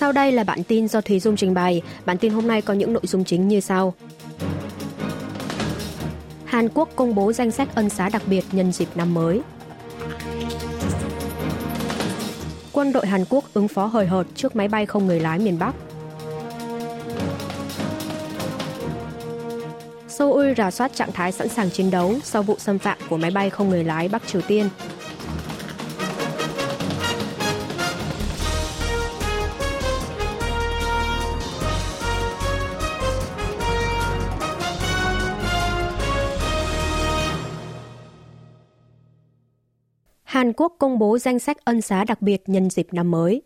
Sau đây là bản tin do Thúy Dung trình bày. Bản tin hôm nay có những nội dung chính như sau. Hàn Quốc công bố danh sách ân xá đặc biệt nhân dịp năm mới. Quân đội Hàn Quốc ứng phó hời hợt trước máy bay không người lái miền Bắc. Seoul rà soát trạng thái sẵn sàng chiến đấu sau vụ xâm phạm của máy bay không người lái Bắc Triều Tiên. Hàn Quốc công bố danh sách ân xá đặc biệt nhân dịp năm mới.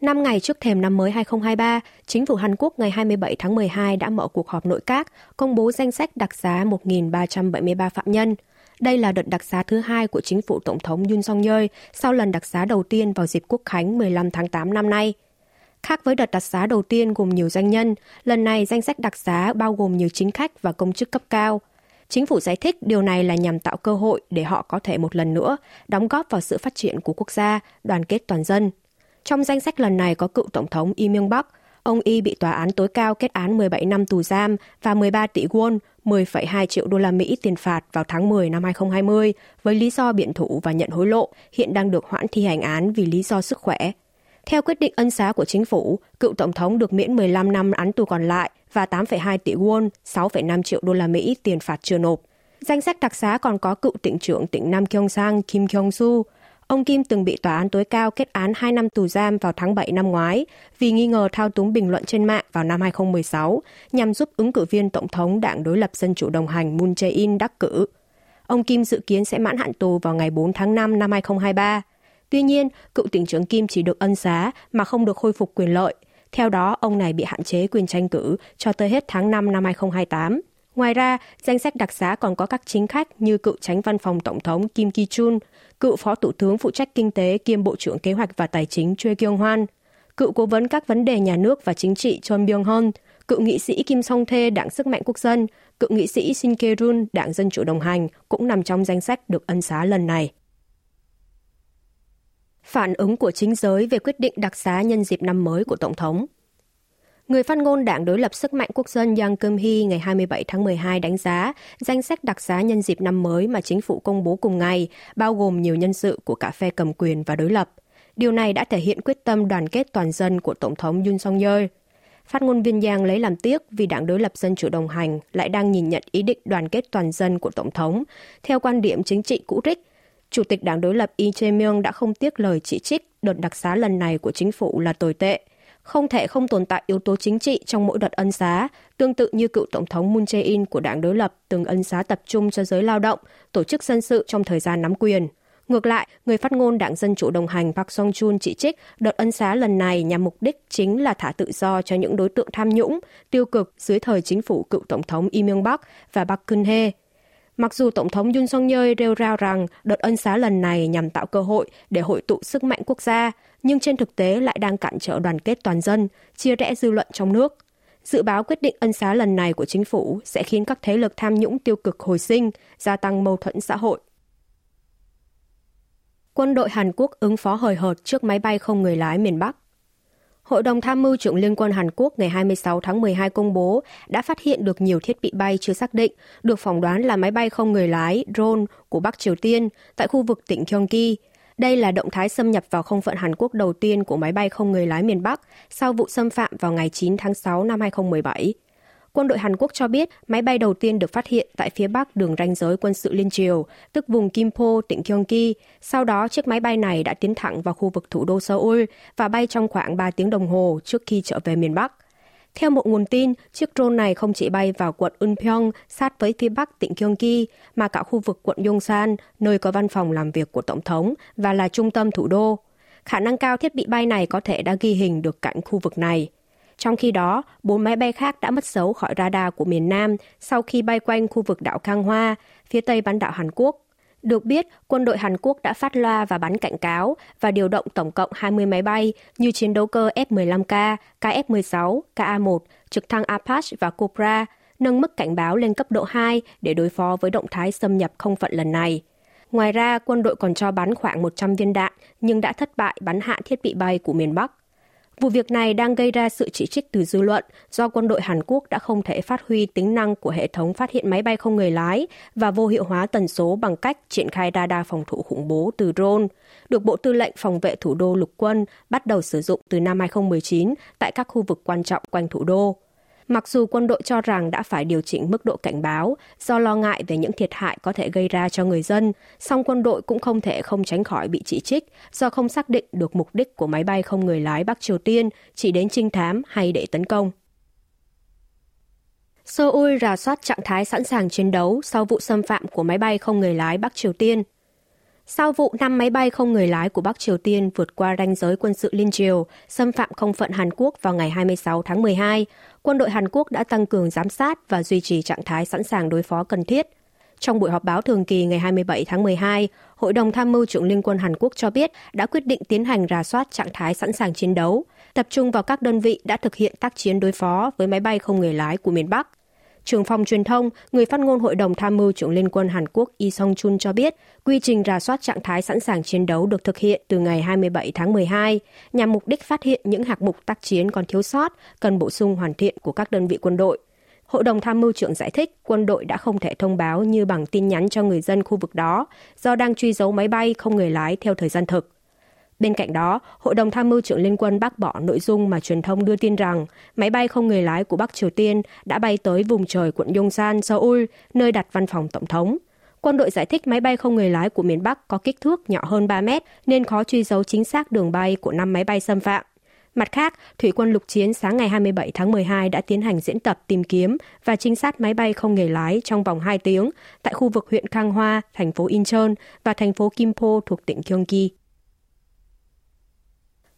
5 ngày trước thềm năm mới 2023, chính phủ Hàn Quốc ngày 27 tháng 12 đã mở cuộc họp nội các, công bố danh sách đặc xá 1.373 phạm nhân. Đây là đợt đặc xá thứ hai của chính phủ Tổng thống Yoon Suk-yeol sau lần đặc xá đầu tiên vào dịp Quốc khánh 15 tháng 8 năm nay. Khác với đợt đặc xá đầu tiên gồm nhiều doanh nhân, lần này danh sách đặc xá bao gồm nhiều chính khách và công chức cấp cao. Chính phủ giải thích điều này là nhằm tạo cơ hội để họ có thể một lần nữa đóng góp vào sự phát triển của quốc gia, đoàn kết toàn dân. Trong danh sách lần này có cựu Tổng thống Lee Myung-bak. Ông Lee bị tòa án tối cao kết án 17 năm tù giam và 13 tỷ won, 10,2 triệu đô la Mỹ tiền phạt vào tháng 10 năm 2020 với lý do biện thủ và nhận hối lộ, hiện đang được hoãn thi hành án vì lý do sức khỏe. Theo quyết định ân xá của chính phủ, cựu Tổng thống được miễn 15 năm án tù còn lại và 8,2 tỷ won, 6,5 triệu đô la Mỹ tiền phạt chưa nộp. Danh sách đặc xá còn có cựu tỉnh trưởng tỉnh Nam Gyeongsang Kim Gyeongsu. Ông Kim từng bị tòa án tối cao kết án 2 năm tù giam vào tháng 7 năm ngoái vì nghi ngờ thao túng bình luận trên mạng vào năm 2016 nhằm giúp ứng cử viên Tổng thống đảng đối lập Dân chủ đồng hành Moon Jae-in đắc cử. Ông Kim dự kiến sẽ mãn hạn tù vào ngày 4 tháng 5 năm 2023. Tuy nhiên, cựu tỉnh trưởng Kim chỉ được ân xá mà không được khôi phục quyền lợi. Theo đó, ông này bị hạn chế quyền tranh cử cho tới hết tháng 5 năm 2028. Ngoài ra, danh sách đặc xá còn có các chính khách như cựu Chánh văn phòng Tổng thống Kim Ki-chun, cựu Phó Thủ tướng phụ trách kinh tế kiêm Bộ trưởng Kế hoạch và Tài chính Choi Kyung-hwan, cựu Cố vấn các vấn đề nhà nước và chính trị Chun Byung-hun, cựu nghị sĩ Kim Song-thê Đảng Sức mạnh Quốc dân, cựu nghị sĩ Shin Ke-run Đảng Dân chủ đồng hành cũng nằm trong danh sách được ân xá lần này. Phản ứng của chính giới về quyết định đặc xá nhân dịp năm mới của Tổng thống. Người phát ngôn đảng đối lập Sức mạnh Quốc dân Yang Kim Hi ngày 27 tháng 12 đánh giá danh sách đặc xá nhân dịp năm mới mà chính phủ công bố cùng ngày bao gồm nhiều nhân sự của cả phe cầm quyền và đối lập. Điều này đã thể hiện quyết tâm đoàn kết toàn dân của Tổng thống Yoon Suk-yeol. Phát ngôn viên Yang lấy làm tiếc vì đảng đối lập Dân chủ đồng hành lại đang nhìn nhận ý định đoàn kết toàn dân của Tổng thống theo quan điểm chính trị cũ rích. Chủ tịch đảng đối lập Lee Jae-myung đã không tiếc lời chỉ trích đợt đặc xá lần này của chính phủ là tồi tệ. Không thể không tồn tại yếu tố chính trị trong mỗi đợt ân xá, tương tự như cựu Tổng thống Moon Jae-in của đảng đối lập từng ân xá tập trung cho giới lao động, tổ chức dân sự trong thời gian nắm quyền. Ngược lại, người phát ngôn đảng Dân chủ đồng hành Park Jong-jun chỉ trích đợt ân xá lần này nhằm mục đích chính là thả tự do cho những đối tượng tham nhũng, tiêu cực dưới thời chính phủ cựu Tổng thống Lee Myung-bak và Park Geun-hye. Mặc dù Tổng thống Yoon Suk-yeol rêu rao rằng đợt ân xá lần này nhằm tạo cơ hội để hội tụ sức mạnh quốc gia, nhưng trên thực tế lại đang cản trở đoàn kết toàn dân, chia rẽ dư luận trong nước. Dự báo quyết định ân xá lần này của chính phủ sẽ khiến các thế lực tham nhũng tiêu cực hồi sinh, gia tăng mâu thuẫn xã hội. Quân đội Hàn Quốc ứng phó hời hợt trước máy bay không người lái miền Bắc. Hội đồng Tham mưu trưởng Liên quân Hàn Quốc ngày 26 tháng 12 công bố đã phát hiện được nhiều thiết bị bay chưa xác định, được phỏng đoán là máy bay không người lái, drone của Bắc Triều Tiên tại khu vực tỉnh Gyeonggi. Đây là động thái xâm nhập vào không phận Hàn Quốc đầu tiên của máy bay không người lái miền Bắc sau vụ xâm phạm vào ngày 9 tháng 6 năm 2017. Quân đội Hàn Quốc cho biết máy bay đầu tiên được phát hiện tại phía bắc đường ranh giới quân sự Liên Triều, tức vùng Gimpo, tỉnh Gyeonggi. Sau đó, chiếc máy bay này đã tiến thẳng vào khu vực thủ đô Seoul và bay trong khoảng 3 tiếng đồng hồ trước khi trở về miền Bắc. Theo một nguồn tin, chiếc drone này không chỉ bay vào quận Eunpyeong sát với phía bắc tỉnh Gyeonggi, mà cả khu vực quận Yongsan, nơi có văn phòng làm việc của Tổng thống và là trung tâm thủ đô. Khả năng cao thiết bị bay này có thể đã ghi hình được cảnh khu vực này. Trong khi đó, 4 máy bay khác đã mất dấu khỏi radar của miền Nam sau khi bay quanh khu vực đảo Kanghwa, phía tây bán đảo Hàn Quốc. Được biết, quân đội Hàn Quốc đã phát loa và bắn cảnh cáo và điều động tổng cộng 20 máy bay như chiến đấu cơ F-15K, KF-16, KA-1, trực thăng Apache và Cobra, nâng mức cảnh báo lên cấp độ 2 để đối phó với động thái xâm nhập không phận lần này. Ngoài ra, quân đội còn cho bắn khoảng 100 viên đạn nhưng đã thất bại bắn hạ thiết bị bay của miền Bắc. Vụ việc này đang gây ra sự chỉ trích từ dư luận do quân đội Hàn Quốc đã không thể phát huy tính năng của hệ thống phát hiện máy bay không người lái và vô hiệu hóa tần số bằng cách triển khai radar phòng thủ khủng bố từ drone, được Bộ Tư lệnh Phòng vệ Thủ đô Lục quân bắt đầu sử dụng từ năm 2019 tại các khu vực quan trọng quanh thủ đô. Mặc dù quân đội cho rằng đã phải điều chỉnh mức độ cảnh báo do lo ngại về những thiệt hại có thể gây ra cho người dân, song quân đội cũng không thể không tránh khỏi bị chỉ trích do không xác định được mục đích của máy bay không người lái Bắc Triều Tiên, chỉ đến chinh thám hay để tấn công. Seoul rà soát trạng thái sẵn sàng chiến đấu sau vụ xâm phạm của máy bay không người lái Bắc Triều Tiên. Sau vụ 5 máy bay không người lái của Bắc Triều Tiên vượt qua ranh giới quân sự liên triều, xâm phạm không phận Hàn Quốc vào ngày 26 tháng 12, quân đội Hàn Quốc đã tăng cường giám sát và duy trì trạng thái sẵn sàng đối phó cần thiết. Trong buổi họp báo thường kỳ ngày 27 tháng 12, Hội đồng Tham mưu trưởng Liên quân Hàn Quốc cho biết đã quyết định tiến hành rà soát trạng thái sẵn sàng chiến đấu, tập trung vào các đơn vị đã thực hiện tác chiến đối phó với máy bay không người lái của miền Bắc. Trưởng phòng truyền thông, người phát ngôn Hội đồng Tham mưu trưởng Liên quân Hàn Quốc Yi Song-chun cho biết, quy trình rà soát trạng thái sẵn sàng chiến đấu được thực hiện từ ngày 27 tháng 12, nhằm mục đích phát hiện những hạng mục tác chiến còn thiếu sót, cần bổ sung hoàn thiện của các đơn vị quân đội. Hội đồng Tham mưu trưởng giải thích quân đội đã không thể thông báo như bằng tin nhắn cho người dân khu vực đó, do đang truy dấu máy bay không người lái theo thời gian thực. Bên cạnh đó, Hội đồng Tham mưu trưởng Liên quân bác bỏ nội dung mà truyền thông đưa tin rằng máy bay không người lái của Bắc Triều Tiên đã bay tới vùng trời quận Yongsan, Seoul, nơi đặt văn phòng Tổng thống. Quân đội giải thích máy bay không người lái của miền Bắc có kích thước nhỏ hơn 3 mét nên khó truy dấu chính xác đường bay của 5 máy bay xâm phạm. Mặt khác, Thủy quân lục chiến sáng ngày 27 tháng 12 đã tiến hành diễn tập tìm kiếm và trinh sát máy bay không người lái trong vòng 2 tiếng tại khu vực huyện Kanghwa, thành phố Incheon và thành phố Gimpo thuộc tỉnh Gyeonggi.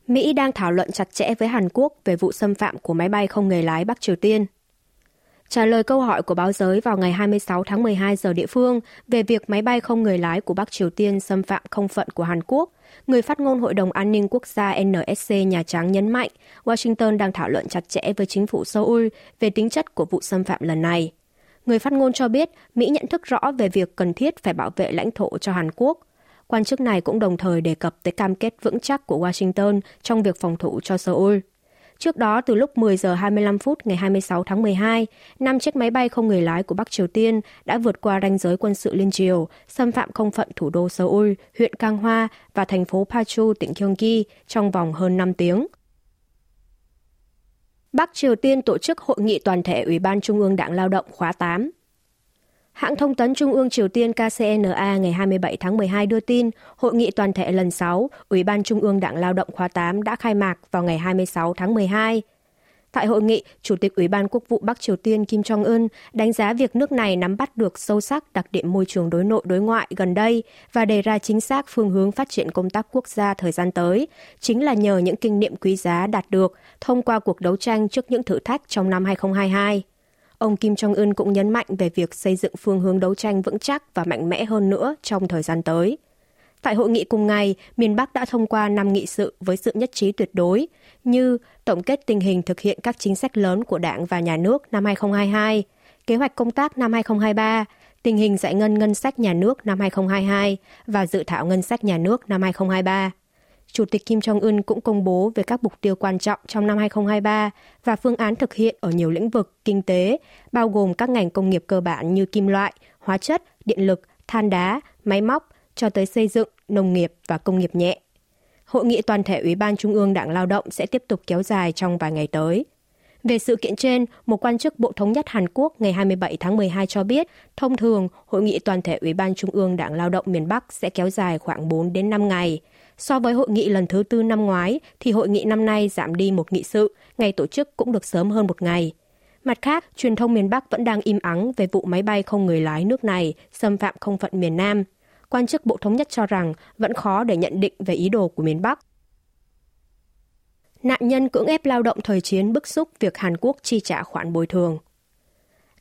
Mỹ đang thảo luận chặt chẽ với Hàn Quốc về vụ xâm phạm của máy bay không người lái Bắc Triều Tiên. Trả lời câu hỏi của báo giới vào ngày 26 tháng 12 giờ địa phương về việc máy bay không người lái của Bắc Triều Tiên xâm phạm không phận của Hàn Quốc, người phát ngôn Hội đồng An ninh Quốc gia NSC Nhà Trắng nhấn mạnh Washington đang thảo luận chặt chẽ với chính phủ Seoul về tính chất của vụ xâm phạm lần này. Người phát ngôn cho biết Mỹ nhận thức rõ về việc cần thiết phải bảo vệ lãnh thổ cho Hàn Quốc. Quan chức này cũng đồng thời đề cập tới cam kết vững chắc của Washington trong việc phòng thủ cho Seoul. Trước đó, từ lúc 10 giờ 25 phút ngày 26 tháng 12, 5 chiếc máy bay không người lái của Bắc Triều Tiên đã vượt qua ranh giới quân sự liên triều, xâm phạm không phận thủ đô Seoul, huyện Kanghwa và thành phố Paju, tỉnh Gyeonggi trong vòng hơn 5 tiếng. Bắc Triều Tiên tổ chức hội nghị toàn thể Ủy ban Trung ương Đảng Lao động khóa 8. Hãng thông tấn Trung ương Triều Tiên KCNA ngày 27 tháng 12 đưa tin, Hội nghị toàn thể lần 6, Ủy ban Trung ương Đảng Lao động khóa 8 đã khai mạc vào ngày 26 tháng 12. Tại hội nghị, Chủ tịch Ủy ban Quốc vụ Bắc Triều Tiên Kim Jong-un đánh giá việc nước này nắm bắt được sâu sắc đặc điểm môi trường đối nội đối ngoại gần đây và đề ra chính xác phương hướng phát triển công tác quốc gia thời gian tới, chính là nhờ những kinh nghiệm quý giá đạt được thông qua cuộc đấu tranh trước những thử thách trong năm 2022. Ông Kim Jong-un cũng nhấn mạnh về việc xây dựng phương hướng đấu tranh vững chắc và mạnh mẽ hơn nữa trong thời gian tới. Tại hội nghị cùng ngày, miền Bắc đã thông qua 5 nghị sự với sự nhất trí tuyệt đối, như tổng kết tình hình thực hiện các chính sách lớn của Đảng và Nhà nước năm 2022, kế hoạch công tác năm 2023, tình hình giải ngân ngân sách nhà nước năm 2022 và dự thảo ngân sách nhà nước năm 2023. Chủ tịch Kim Jong-un cũng công bố về các mục tiêu quan trọng trong năm 2023 và phương án thực hiện ở nhiều lĩnh vực kinh tế, bao gồm các ngành công nghiệp cơ bản như kim loại, hóa chất, điện lực, than đá, máy móc, cho tới xây dựng, nông nghiệp và công nghiệp nhẹ. Hội nghị toàn thể Ủy ban Trung ương Đảng Lao động sẽ tiếp tục kéo dài trong vài ngày tới. Về sự kiện trên, một quan chức Bộ Thống nhất Hàn Quốc ngày 27 tháng 12 cho biết, thông thường, Hội nghị toàn thể Ủy ban Trung ương Đảng Lao động miền Bắc sẽ kéo dài khoảng 4 đến 5 ngày. So với hội nghị lần thứ 4 năm ngoái, thì hội nghị năm nay giảm đi một nghị sự, ngày tổ chức cũng được sớm hơn một ngày. Mặt khác, truyền thông miền Bắc vẫn đang im ắng về vụ máy bay không người lái nước này xâm phạm không phận miền Nam. Quan chức Bộ Thống nhất cho rằng vẫn khó để nhận định về ý đồ của miền Bắc. Nạn nhân cưỡng ép lao động thời chiến bức xúc việc Hàn Quốc chi trả khoản bồi thường.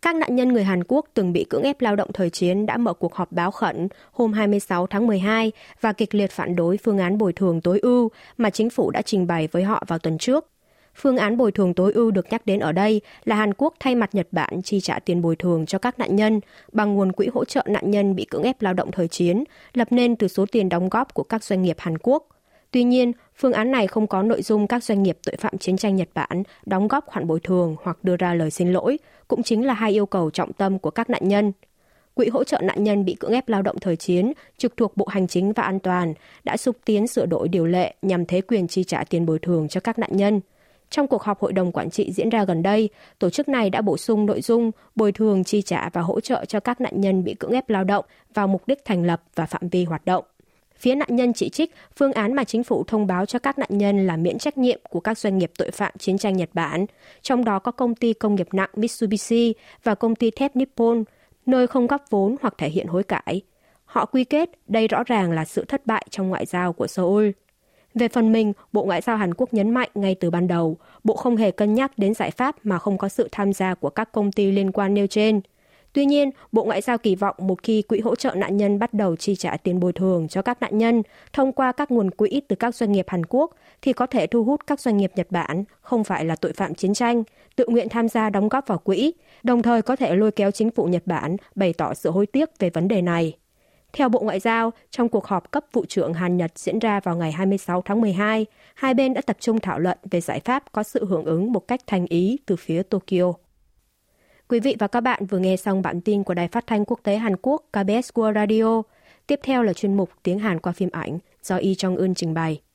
Các nạn nhân người Hàn Quốc từng bị cưỡng ép lao động thời chiến đã mở cuộc họp báo khẩn hôm 26 tháng 12 và kịch liệt phản đối phương án bồi thường tối ưu mà chính phủ đã trình bày với họ vào tuần trước. Phương án bồi thường tối ưu được nhắc đến ở đây là Hàn Quốc thay mặt Nhật Bản chi trả tiền bồi thường cho các nạn nhân bằng nguồn quỹ hỗ trợ nạn nhân bị cưỡng ép lao động thời chiến, lập nên từ số tiền đóng góp của các doanh nghiệp Hàn Quốc. Tuy nhiên, phương án này không có nội dung các doanh nghiệp tội phạm chiến tranh Nhật Bản đóng góp khoản bồi thường hoặc đưa ra lời xin lỗi, cũng chính là hai yêu cầu trọng tâm của các nạn nhân. Quỹ hỗ trợ nạn nhân bị cưỡng ép lao động thời chiến, trực thuộc Bộ Hành chính và An toàn, đã xúc tiến sửa đổi điều lệ nhằm thế quyền chi trả tiền bồi thường cho các nạn nhân. Trong cuộc họp hội đồng quản trị diễn ra gần đây, tổ chức này đã bổ sung nội dung bồi thường chi trả và hỗ trợ cho các nạn nhân bị cưỡng ép lao động vào mục đích thành lập và phạm vi hoạt động. Phía nạn nhân chỉ trích phương án mà chính phủ thông báo cho các nạn nhân là miễn trách nhiệm của các doanh nghiệp tội phạm chiến tranh Nhật Bản, trong đó có công ty công nghiệp nặng Mitsubishi và công ty thép Nippon, nơi không góp vốn hoặc thể hiện hối cải. Họ quy kết đây rõ ràng là sự thất bại trong ngoại giao của Seoul. Về phần mình, Bộ Ngoại giao Hàn Quốc nhấn mạnh ngay từ ban đầu, Bộ không hề cân nhắc đến giải pháp mà không có sự tham gia của các công ty liên quan nêu trên. Tuy nhiên, Bộ Ngoại giao kỳ vọng một khi quỹ hỗ trợ nạn nhân bắt đầu chi trả tiền bồi thường cho các nạn nhân thông qua các nguồn quỹ từ các doanh nghiệp Hàn Quốc thì có thể thu hút các doanh nghiệp Nhật Bản, không phải là tội phạm chiến tranh, tự nguyện tham gia đóng góp vào quỹ, đồng thời có thể lôi kéo chính phủ Nhật Bản bày tỏ sự hối tiếc về vấn đề này. Theo Bộ Ngoại giao, trong cuộc họp cấp vụ trưởng Hàn-Nhật diễn ra vào ngày 26 tháng 12, hai bên đã tập trung thảo luận về giải pháp có sự hưởng ứng một cách thành ý từ phía Tokyo. Quý vị và các bạn vừa nghe xong bản tin của Đài Phát thanh Quốc tế Hàn Quốc KBS World Radio. Tiếp theo là chuyên mục Tiếng Hàn qua phim ảnh do Y Trong Ươn trình bày.